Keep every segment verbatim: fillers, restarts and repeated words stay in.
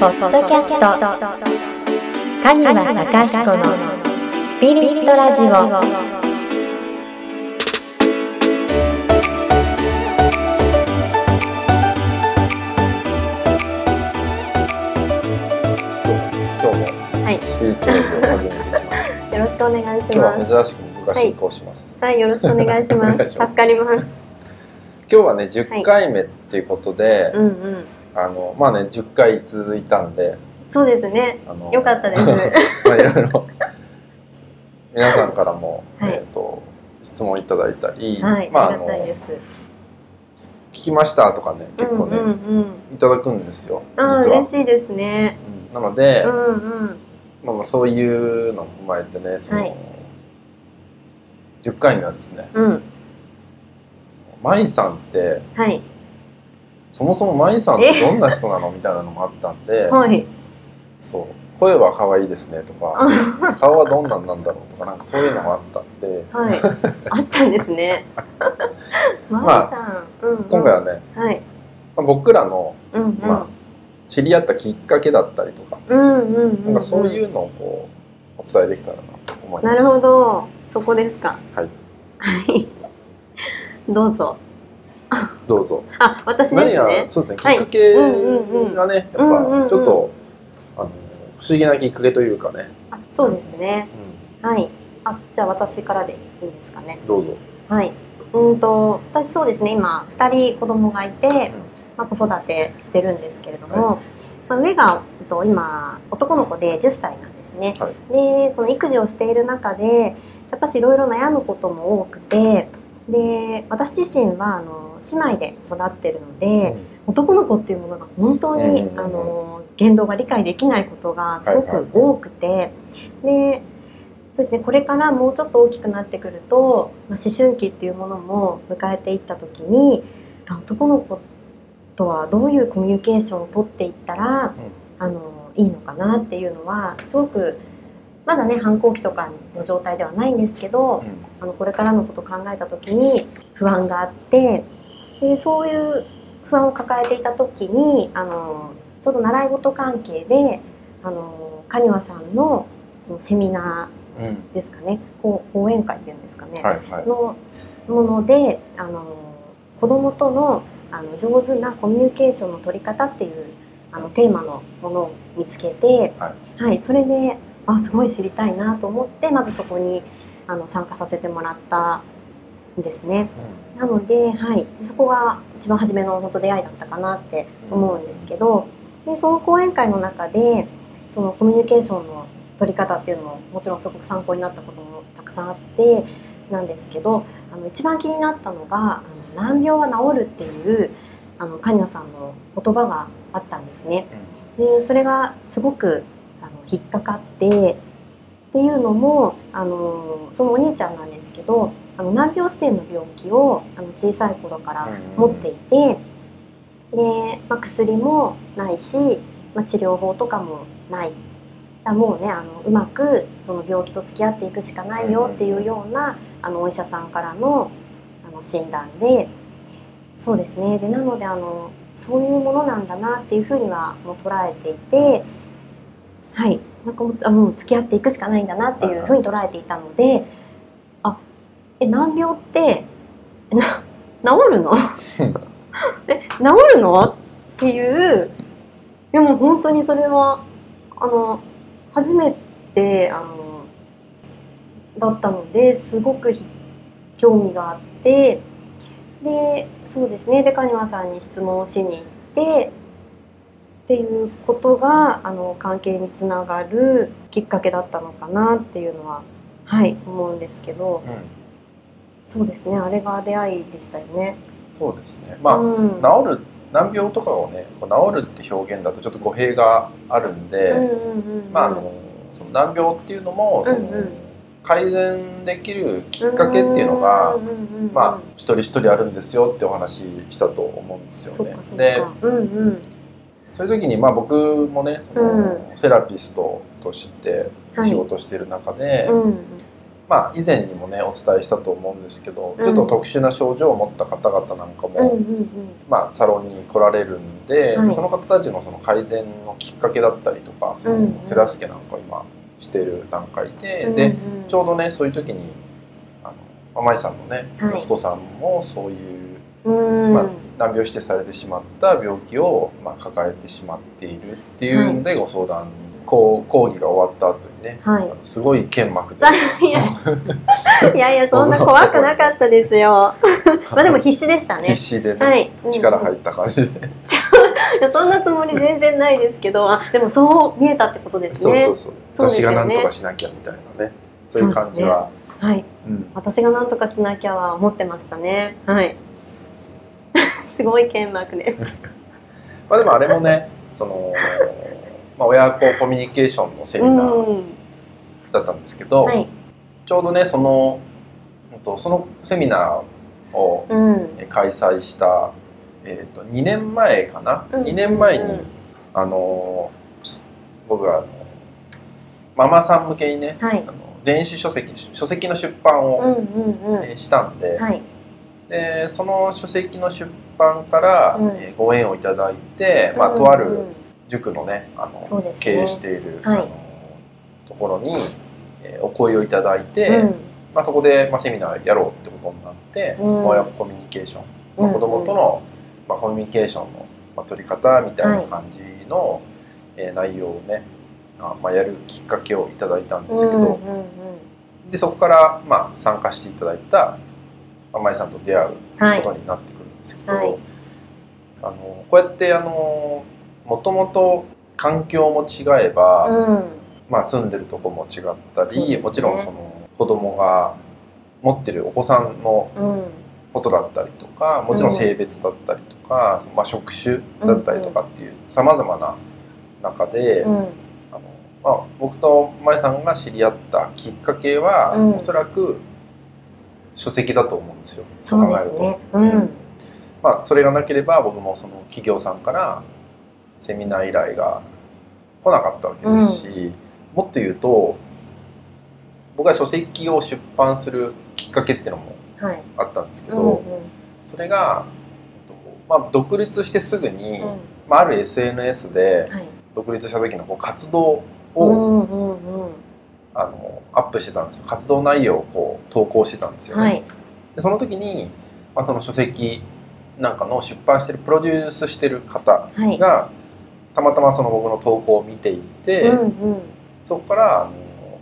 ポッドキャスト神和貴彦のスピリットラジオ。今日もスピリットラジオを始めていきます、はい、よろしくお願いします。今日は珍しく僕が進行します、はい、はい、よろしくお願いします助かります。今日はねじゅっかいめっていうことで、はい、うんうん、あのまあね、じゅっかい続いたんで、そうですね、あのよかったですまあいろいろ皆さんからも、はい、えー、と質問いただいたり、はい、まあ、あの聞きましたとかね、結構ね、うんうんうん、いただくんですよ、実は。嬉しいですね、うん、なので、うんうん、まあ、まあそういうのを踏まえてね、その、はい、じゅっかいめはですね、うん、マイさんって、はい、そもそもマイさんってどんな人なのみたいなのもあったんで、はい、そう、声は可愛いですねとか顔はどんなんなんだろうとか、なんかそういうのもあったんで、はい、あったんですねマイさん、まあ、うんうん、今回はね、はい、まあ、僕らの、うんうん、まあ、知り合ったきっかけだったりとか、なんかそういうのをこうお伝えできたらなと思います。なるほど、そこですか、はいどうぞどうぞ。あ、私ですね。何や、そうですね、きっかけがね、やっぱちょっとあの不思議なきっかけというかね。あ、そうですね、うん、はい。あ、じゃあ私からでいいんですかね。どうぞ。はい、うんと私そうですね、今ふたり子供がいて、うん、まあ、子育てしてるんですけれども、はい、まあ、上がと今男の子でじゅっさいなんですね、はい、でその育児をしている中でやっぱしいろいろ悩むことも多くて、で私自身はあの姉妹で育ってるので、うん、男の子っていうものが本当に、うん、あの言動が理解できないことがすごく多くて、はいはいはい、でそうですね、これからもうちょっと大きくなってくると、まあ、思春期っていうものも迎えていった時に、男の子とはどういうコミュニケーションを取っていったら、うん、あのいいのかなっていうのはすごく、まだね反抗期とかの状態ではないんですけど、うん、あのこれからのことを考えた時に不安があって、でそういう不安を抱えていた時にあのちょうど習い事関係であの神和さん の, そのセミナーですかね、うん、講演会っていうんですかね、はいはい、のものであの子どもと の, あの上手なコミュニケーションの取り方っていうあのテーマのものを見つけて、はいはい、それであすごい知りたいなと思って、まずそこにあの参加させてもらったですね、うん、なので、はい、そこが一番初めの本当出会いだったかなって思うんですけど、うん、でその講演会の中でそのコミュニケーションの取り方っていうのももちろんすごく参考になったこともたくさんあってなんですけど、あの一番気になったのがあの難病は治るっていうあの神和さんの言葉があったんですね、うん、でそれがすごくあの引っかかって、っていうのもあのそのお兄ちゃんなんですけど、あの難病視点の病気をあの小さい頃から持っていて、で、まあ、薬もないし、まあ、治療法とかもない、だもうねあのうまくその病気と付き合っていくしかないよっていうようなあのお医者さんから の, あの診断で、そうですね、でなのであのそういうものなんだなっていうふうにはもう捉えていて、はい、なんかもうあもう付き合っていくしかないんだなっていうふうに捉えていたので、あえ難病ってな治るのえ治るのっていう、でも本当にそれはあの初めてあのだったので、すごく興味があって、でそうですね、で神和さんに質問をしに行ってっていうことがあの関係につながるきっかけだったのかなっていうのは、はい、思うんですけど、うん、そうですね、あれが出会いでしたよね。そうですね、まあ、うん、治る難病とかをねこう治るって表現だとちょっと語弊があるんで、その難病っていうのもその、うんうん、改善できるきっかけっていうのが、うんうんうん、まあ、一人一人あるんですよってお話したと思うんですよね。そうかそうか、で、うんうん、そういう時に、まあ、僕もねその、うん、セラピストとして仕事している中で、はい、うん、まあ、以前にもねお伝えしたと思うんですけど、うん、ちょっと特殊な症状を持った方々なんかも、うんうんうん、まあ、サロンに来られるんで、はい、その方たちのその改善のきっかけだったりとかその手助けなんかを今してる段階で、うんうん、でちょうどねそういう時にあのまいさんのね、はい、息子さんもそういう、うんまあ、難病指定されてしまった病気を、まあ、抱えてしまっているっていうのでご相談に、はい、こう講義が終わった後にね、はい、すごい剣幕でいやいやそんな怖くなかったですよまあでも必死でしたね。必死でね、はい、力入った感じでいやそんなつもり全然ないですけど、あでもそう見えたってことですね。そうそうそう、私が何とかしなきゃみたいなね、そういう感じは、ね、はい、うん、私が何とかしなきゃは思ってましたね、はいすごい剣幕ですまあでもあれもねそのまあ、親子コミュニケーションのセミナーだったんですけど、うんはい、ちょうどねそのそのセミナーを開催した、うんえー、とにねんまえかな、うん、にねんまえに、うん、あの僕があのママさん向けにね、はい、あの電子書籍書籍の出版を、うんうんうん、したんで、はい、でその書籍の出版から、うんえー、ご縁をいただいて、まあ、とある、うんうん塾のね、あのね経営している、はい、あのところに、えー、お声をいただいて、うんまあ、そこで、まあ、セミナーやろうってことになって、うん、親子コミュニケーション、まあ、子どもとの、うんまあ、コミュニケーションの、まあ、取り方みたいな感じの、はいえー、内容をね、あまあ、やるきっかけをいただいたんですけど、うんうんうん、でそこから、まあ、参加していただいたまいさんと出会うことになってくるんですけど、はい、あのこうやってあのもともと環境も違えば、うんまあ、住んでるとこも違ったり、ね、もちろんその子供が持ってるお子さんのことだったりとか、うん、もちろん性別だったりとか、うんまあ、職種だったりとかっていうさまざまな中で、うんあのまあ、僕とまいさんが知り合ったきっかけは、うん、おそらく書籍だと思うんですよ。そう考えると、そうですね。うんまあ、それがなければ僕もその企業さんからセミナー依頼が来なかったわけですし、うん、もっと言うと僕が書籍を出版するきっかけっていうのもあったんですけど、はいうんうん、それが、まあ、独立してすぐに、うんまあ、ある エスエヌエス で独立した時のこう活動を、うんうんうん、あのアップしてたんですよ。活動内容をこう投稿してたんですよ、ねはい、でその時に、まあ、その書籍なんかの出版してるプロデュースしてる方が、はいたまたまその僕の投稿を見ていて、うんうん、そこからあの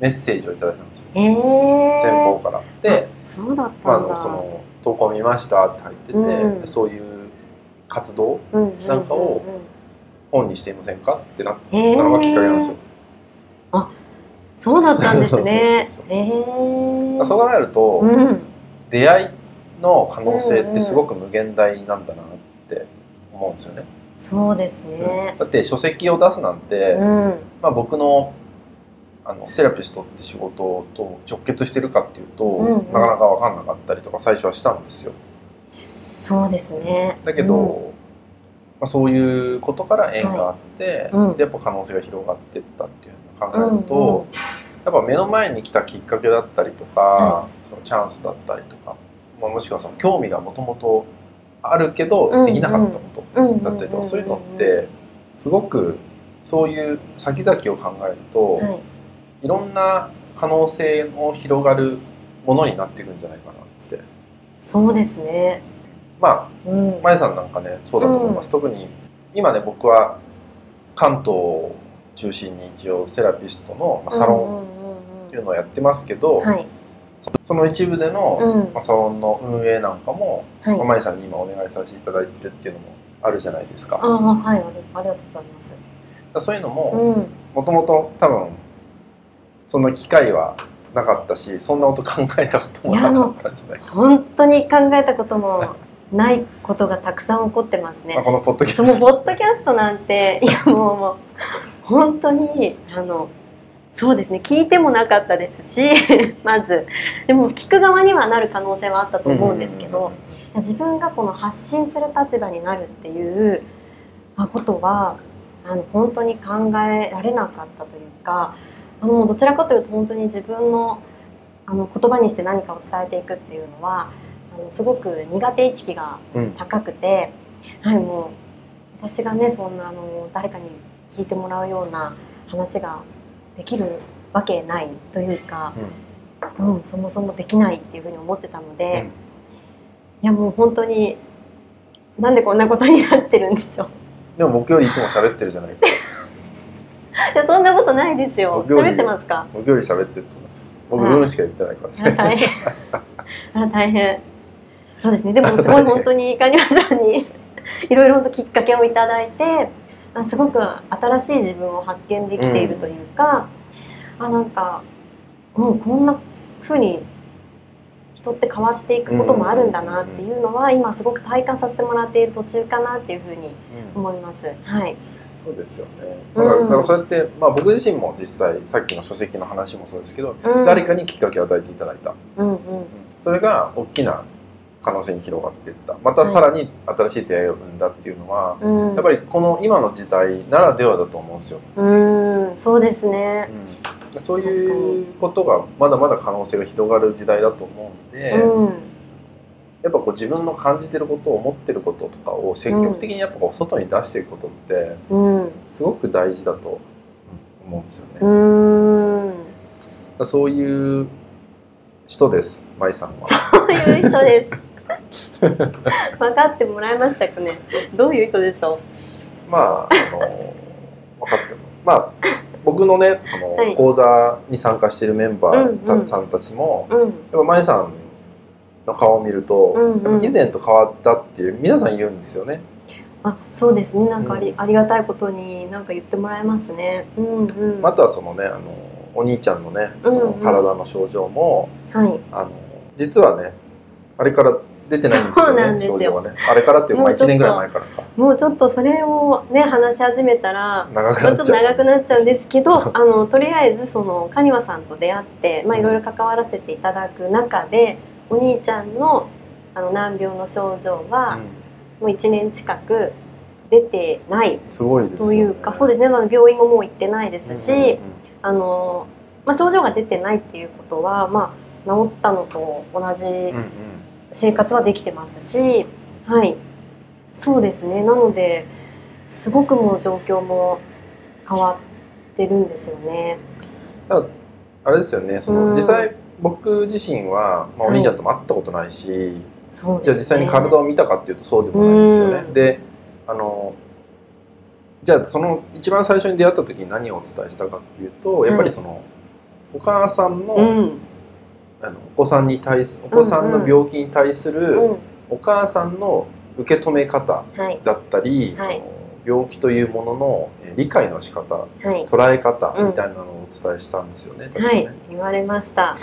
メッセージをいただいたんですよ、えー、先方からで、そうだったんだ、まあ、その投稿を見ましたって入ってて、うん、そういう活動なんかを本にしていませんかってなったのがきっかけなんですよ、えー、あ、そうだったんですね。そう考えると、うん、出会いの可能性ってすごく無限大なんだなって思うんですよね。そうですね、うん、だって書籍を出すなんて、うんまあ、僕の、あのセラピストって仕事と直結してるかっていうと、うんうん、なかなか分かんなかったりとか最初はしたんですよ。そうですね、だけど、うんまあ、そういうことから縁があって、はい、でやっぱ可能性が広がっていったっていうのを考えると、うんうん、やっぱ目の前に来たきっかけだったりとか、うん、そのチャンスだったりとか、まあ、もしくはその興味がもともとあるけどできなかったことだったりとか、そういうのってすごくそういう先々を考えると、はい、いろんな可能性も広がるものになっていくんじゃないかなって。そうですね。まあ、うん、まいさんなんかねそうだと思います、うん、特に今ね僕は関東を中心に一応セラピストのサロンっていうのをやってますけど、うんうんうんうん、はい、その一部でのサロンの運営なんかも、うんはい、まいさんに今お願いさせていただいてるっていうのもあるじゃないですか。あ、はい、ありがとうございます。だそういうのももともと多分そんな機会はなかったし、そんなこと考えたこともなかったんじゃないかな。本当に考えたこともないことがたくさん起こってますねこのポッドキャスト。そのポッドキャストなんていやもう、 もう本当にあのそうですね、聞いてもなかったですしまずでも聞く側にはなる可能性はあったと思うんですけど、うん、自分がこの発信する立場になるっていうことはあの本当に考えられなかったというか、あのどちらかというと本当に自分のあの言葉にして何かを伝えていくっていうのはあのすごく苦手意識が高くて、うん、はい、もう私がねそんなあの誰かに聞いてもらうような話ができるわけないというか、うんうん、そもそもできないっていうふうに思ってたので、うん、いやもう本当になんでこんなことになってるんでしょう。でも僕よりいつも喋ってるじゃないですか。いやそんなことないですよ。喋ってますか。僕より喋ってると思います。僕分しか言ってないからですね。大変。あ大変。そうですね。でもすごい本当にカニワさんにいろいろときっかけをいただいて、すごく新しい自分を発見できているというか、うん、あなんか、うん、こんな風に人って変わっていくこともあるんだなっていうのは、うん、今すごく体感させてもらっている途中かなっていう風に思います。うん、はい。そうですよね。だから、うん、だからそうやって、まあ、僕自身も実際さっきの書籍の話もそうですけど、うん、誰かにきっかけを与えていただいた、うんうん、それが大きな可能性に広がっていった、またさらに新しい出会いを生んだっていうのは、うん、やっぱりこの今の時代ならではだと思うんですよ、うん、そうですね、うん、そういうことがまだまだ可能性が広がる時代だと思うんで、うん、やっぱこう自分の感じてることを思ってることとかを積極的にやっぱこう外に出していくことってすごく大事だと思うんですよね、うん、だそういう人です。舞さんはそういう人です分かってもらえましたかね。どういう人でしょう。まあ、あの分かっても、まあ、僕のねその、はい、講座に参加しているメンバーさんたちも、うんうん、やっぱ舞さんの顔を見ると、うんうん、以前と変わったっていう皆さん言うんですよね。あ、そうですね。なんか あ, り、うん、ありがたいことになんか言ってもらえますね、うんうん、あとはそのねあのお兄ちゃんのねその体の症状も、うんうん、あの実はねあれから出てないんですよね。ですよ症状はねあれからっていうまあいちねんぐらい前からかもうちょっとそれをね話し始めたら長くなっちゃう、ちょっと長くなっちゃうんですけどあのとりあえずそのカニワさんと出会ってまあいろいろ関わらせていただく中でお兄ちゃん の, あの難病の症状は、うん、もういちねん近く出てないというか、そうですね、病院ももう行ってないですし、うんうんうん、あのまあ、症状が出てないっていうことは、まあ、治ったのと同じ生活はできてますし、うんうん、はい、そうですね。なのですごくもう状況も変わってるんですよね。だあれですよねその、うん、実際僕自身は、まあ、お兄ちゃんとも会ったことないし、はい、そうですね、じゃあ実際に体を見たかっていうとそうでもないんですよね、うん、であのじゃあその一番最初に出会った時に何をお伝えしたかっていうと、やっぱりそのお母さん の,、うん、あのお子さんに対すお子さんの病気に対するお母さんの受け止め方だったり、はい、その病気というものの理解の仕方、はい、捉え方みたいなのをお伝えしたんですよね、うん、確かにね、はい、言われました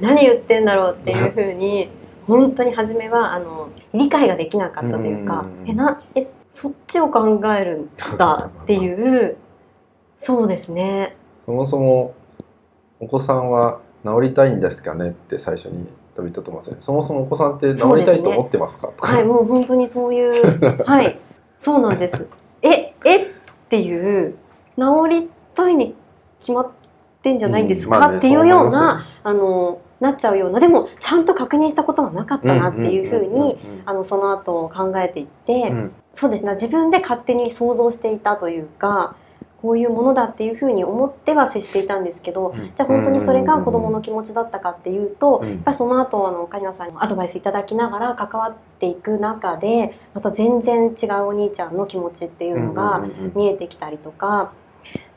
何言ってんだろうっていうふうに本当に初めはあの理解ができなかったというか、うん、えなえそっちを考えるんだっていうそうですね。そもそもお子さんは治りたいんですかねって最初に多分言ったと思いますね。そもそもお子さんって治りたいと思ってますか、とか、ね、はい、もう本当にそういうはいそうなんです。ええっていう治りたいに決まってんじゃないんですか、うんまあね、っていうようなあのなっちゃうような、でもちゃんと確認したことはなかったなっていうふうにその後考えていって、うん、そうですね、自分で勝手に想像していたというかこういうものだっていうふうに思っては接していたんですけど、うん、じゃあ本当にそれが子どもの気持ちだったかっていうと、うん、やっぱりその後あのカニワさんにアドバイスいただきながら関わっていく中でまた全然違うお兄ちゃんの気持ちっていうのが見えてきたりとか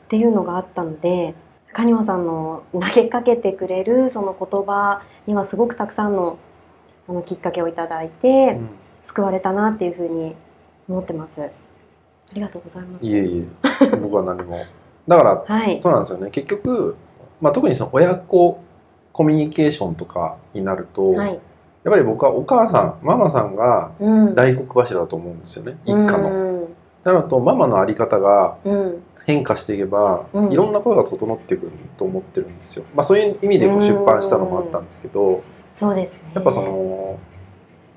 っていうのがあったので、カニワさんの投げかけてくれるその言葉にはすごくたくさんのあのきっかけをいただいて、うん、救われたなっていうふうに思ってます。ありがとうございます。いえいえ僕は何もだから、はい、そうなんですよね。結局、まあ、特にその親子コミュニケーションとかになると、はい、やっぱり僕はお母さんママさんが大黒柱だと思うんですよね、うん、一家の、うん、なのとママのあり方が、うん、変化していけば、うん、いろんな声が整っていくと思ってるんですよ、まあ、そういう意味でこう出版したのもあったんですけど、そうですね、やっぱそのお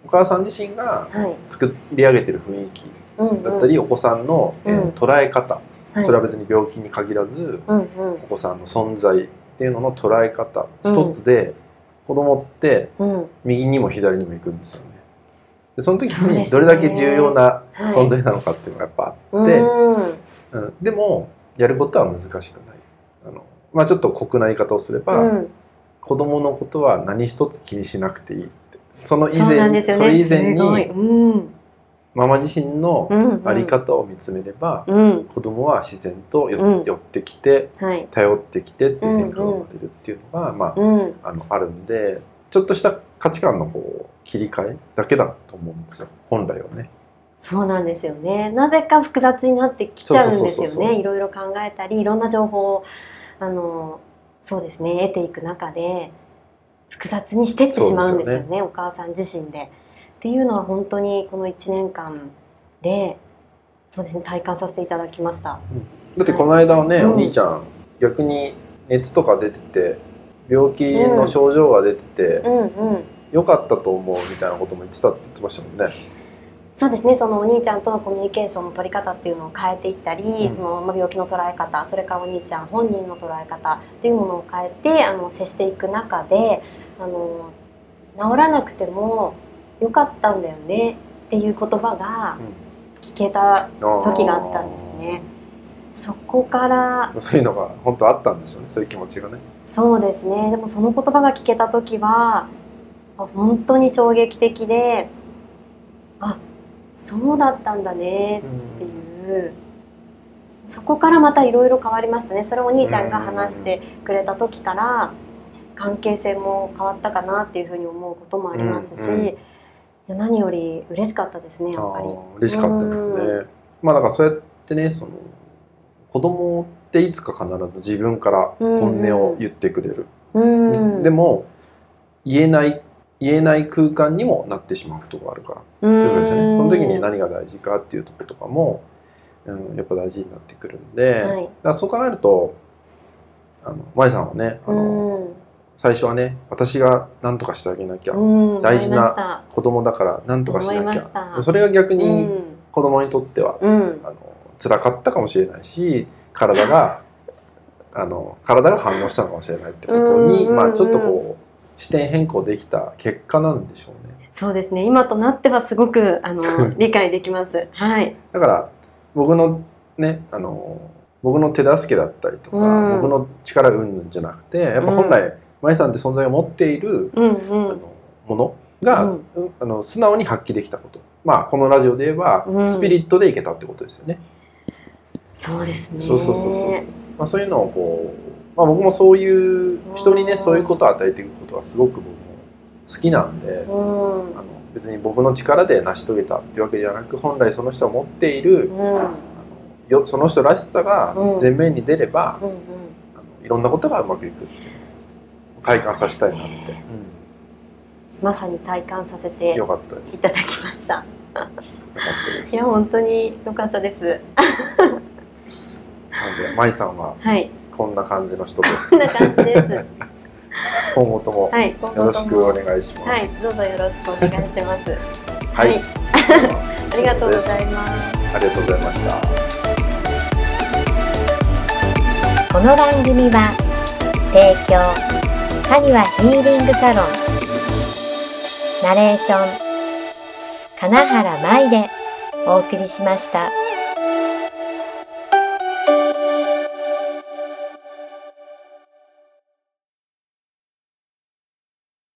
母さん自身が作り上げてる雰囲気だったり、うんうん、お子さんの、えー、捉え方、うん、それは別に病気に限らず、うんうん、お子さんの存在っっていうのの捉え方一つで子供って右にも左にも行くんですよね。でその時にどれだけ重要な存在なのかっていうのがやっぱあって、うんうん、でもやることは難しくない。あの、まあ、ちょっと酷な言い方をすれば、うん、子供のことは何一つ気にしなくていいって、その以前、それ以前にママ自身の在り方を見つめれば、うんうん、子供は自然と寄ってきて、うんはい、頼ってきてっていう変化が生まれるっていうのが、まあうん、あの、あるんで、ちょっとした価値観のこう切り替えだけだと思うんですよ、本来はね。そうなんですよね。なぜか複雑になってきちゃうんですよね。いろいろ考えたり、いろんな情報をあのそうですね得ていく中で複雑にしてってしまうんですよね。そうですよね。お母さん自身で。っていうのは本当にこのいちねんかんで、そうですね、体感させていただきました。うん、だってこの間はね、うん、お兄ちゃん逆に熱とか出てて病気の症状が出てて、うんうんうん、よかったと思うみたいなことも言ってたって言ってましたもんね。そうですね、そのお兄ちゃんとのコミュニケーションの取り方っていうのを変えていったり、うん、その病気の捉え方、それからお兄ちゃん本人の捉え方っていうものを変えてあの接していく中で、あの治らなくてもよかったんだよねっていう言葉が聞けた時があったんですね、うん、そこからそういうのが本当あったんでしょうね、そういう気持ちがね。そうですね、でもその言葉が聞けた時は本当に衝撃的で、あ、そうだったんだねっていう、うん、そこからまたいろいろ変わりましたね。それをお兄ちゃんが話してくれた時から関係性も変わったかなっていうふうに思うこともありますし、うんうん、何より嬉しかったですね、やっぱり。嬉しかったですね、うん、まあだからそうやってね、その子供っていつか必ず自分から本音を言ってくれる、うんうん、でも言えない言えない空間にもなってしまうことがあるから、うん、ということですね。その時に何が大事かっていうところとかも、うん、やっぱ大事になってくるんで、はい、だからそう考えるとあのまいさんはね、あの、うん、最初はね、私が何とかしてあげなきゃ、うん、大事な子供だから何とかしなきゃ、それが逆に子供にとっては、うん、あの辛かったかもしれないし、体があの体が反応したのかもしれないってことに、うんうんうん、まあ、ちょっとこう視点変更できた結果なんでしょうね。そうですね、今となってはすごくあの理解できます、はい、だから僕のね、あの僕の手助けだったりとか、うん、僕の力うんぬんじゃなくて、やっぱ本来、うん、まいさんって存在を持っている、うんうん、あのものが、うん、あの素直に発揮できたこと、まあ、このラジオで言えば、うん、スピリットでいけたってことですよね。そうですね、そうそうそうそう、まあ、そういうのをこう、まあ、僕もそういう人にね、そういうことを与えていくことはすごく僕も好きなんで、うん、あの別に僕の力で成し遂げたっていうわけではなく、本来その人を持っている、うん、あのよその人らしさが前面に出れば、うんうんうん、あのいろんなことがうまくいくっていう体感させたいなって、うん、まさに体感させていただきました。よかったです。いや本当に良かったですなのでまいさんはこんな感じの人ですこんな感じです今後ともよろしくお願いします、はい、どうぞよろしくお願いしますはい、はい、ありがとうございます。ありがとうございました。この番組は提供ハニワヒーリングサロン、ナレーション金原舞でお送りしました。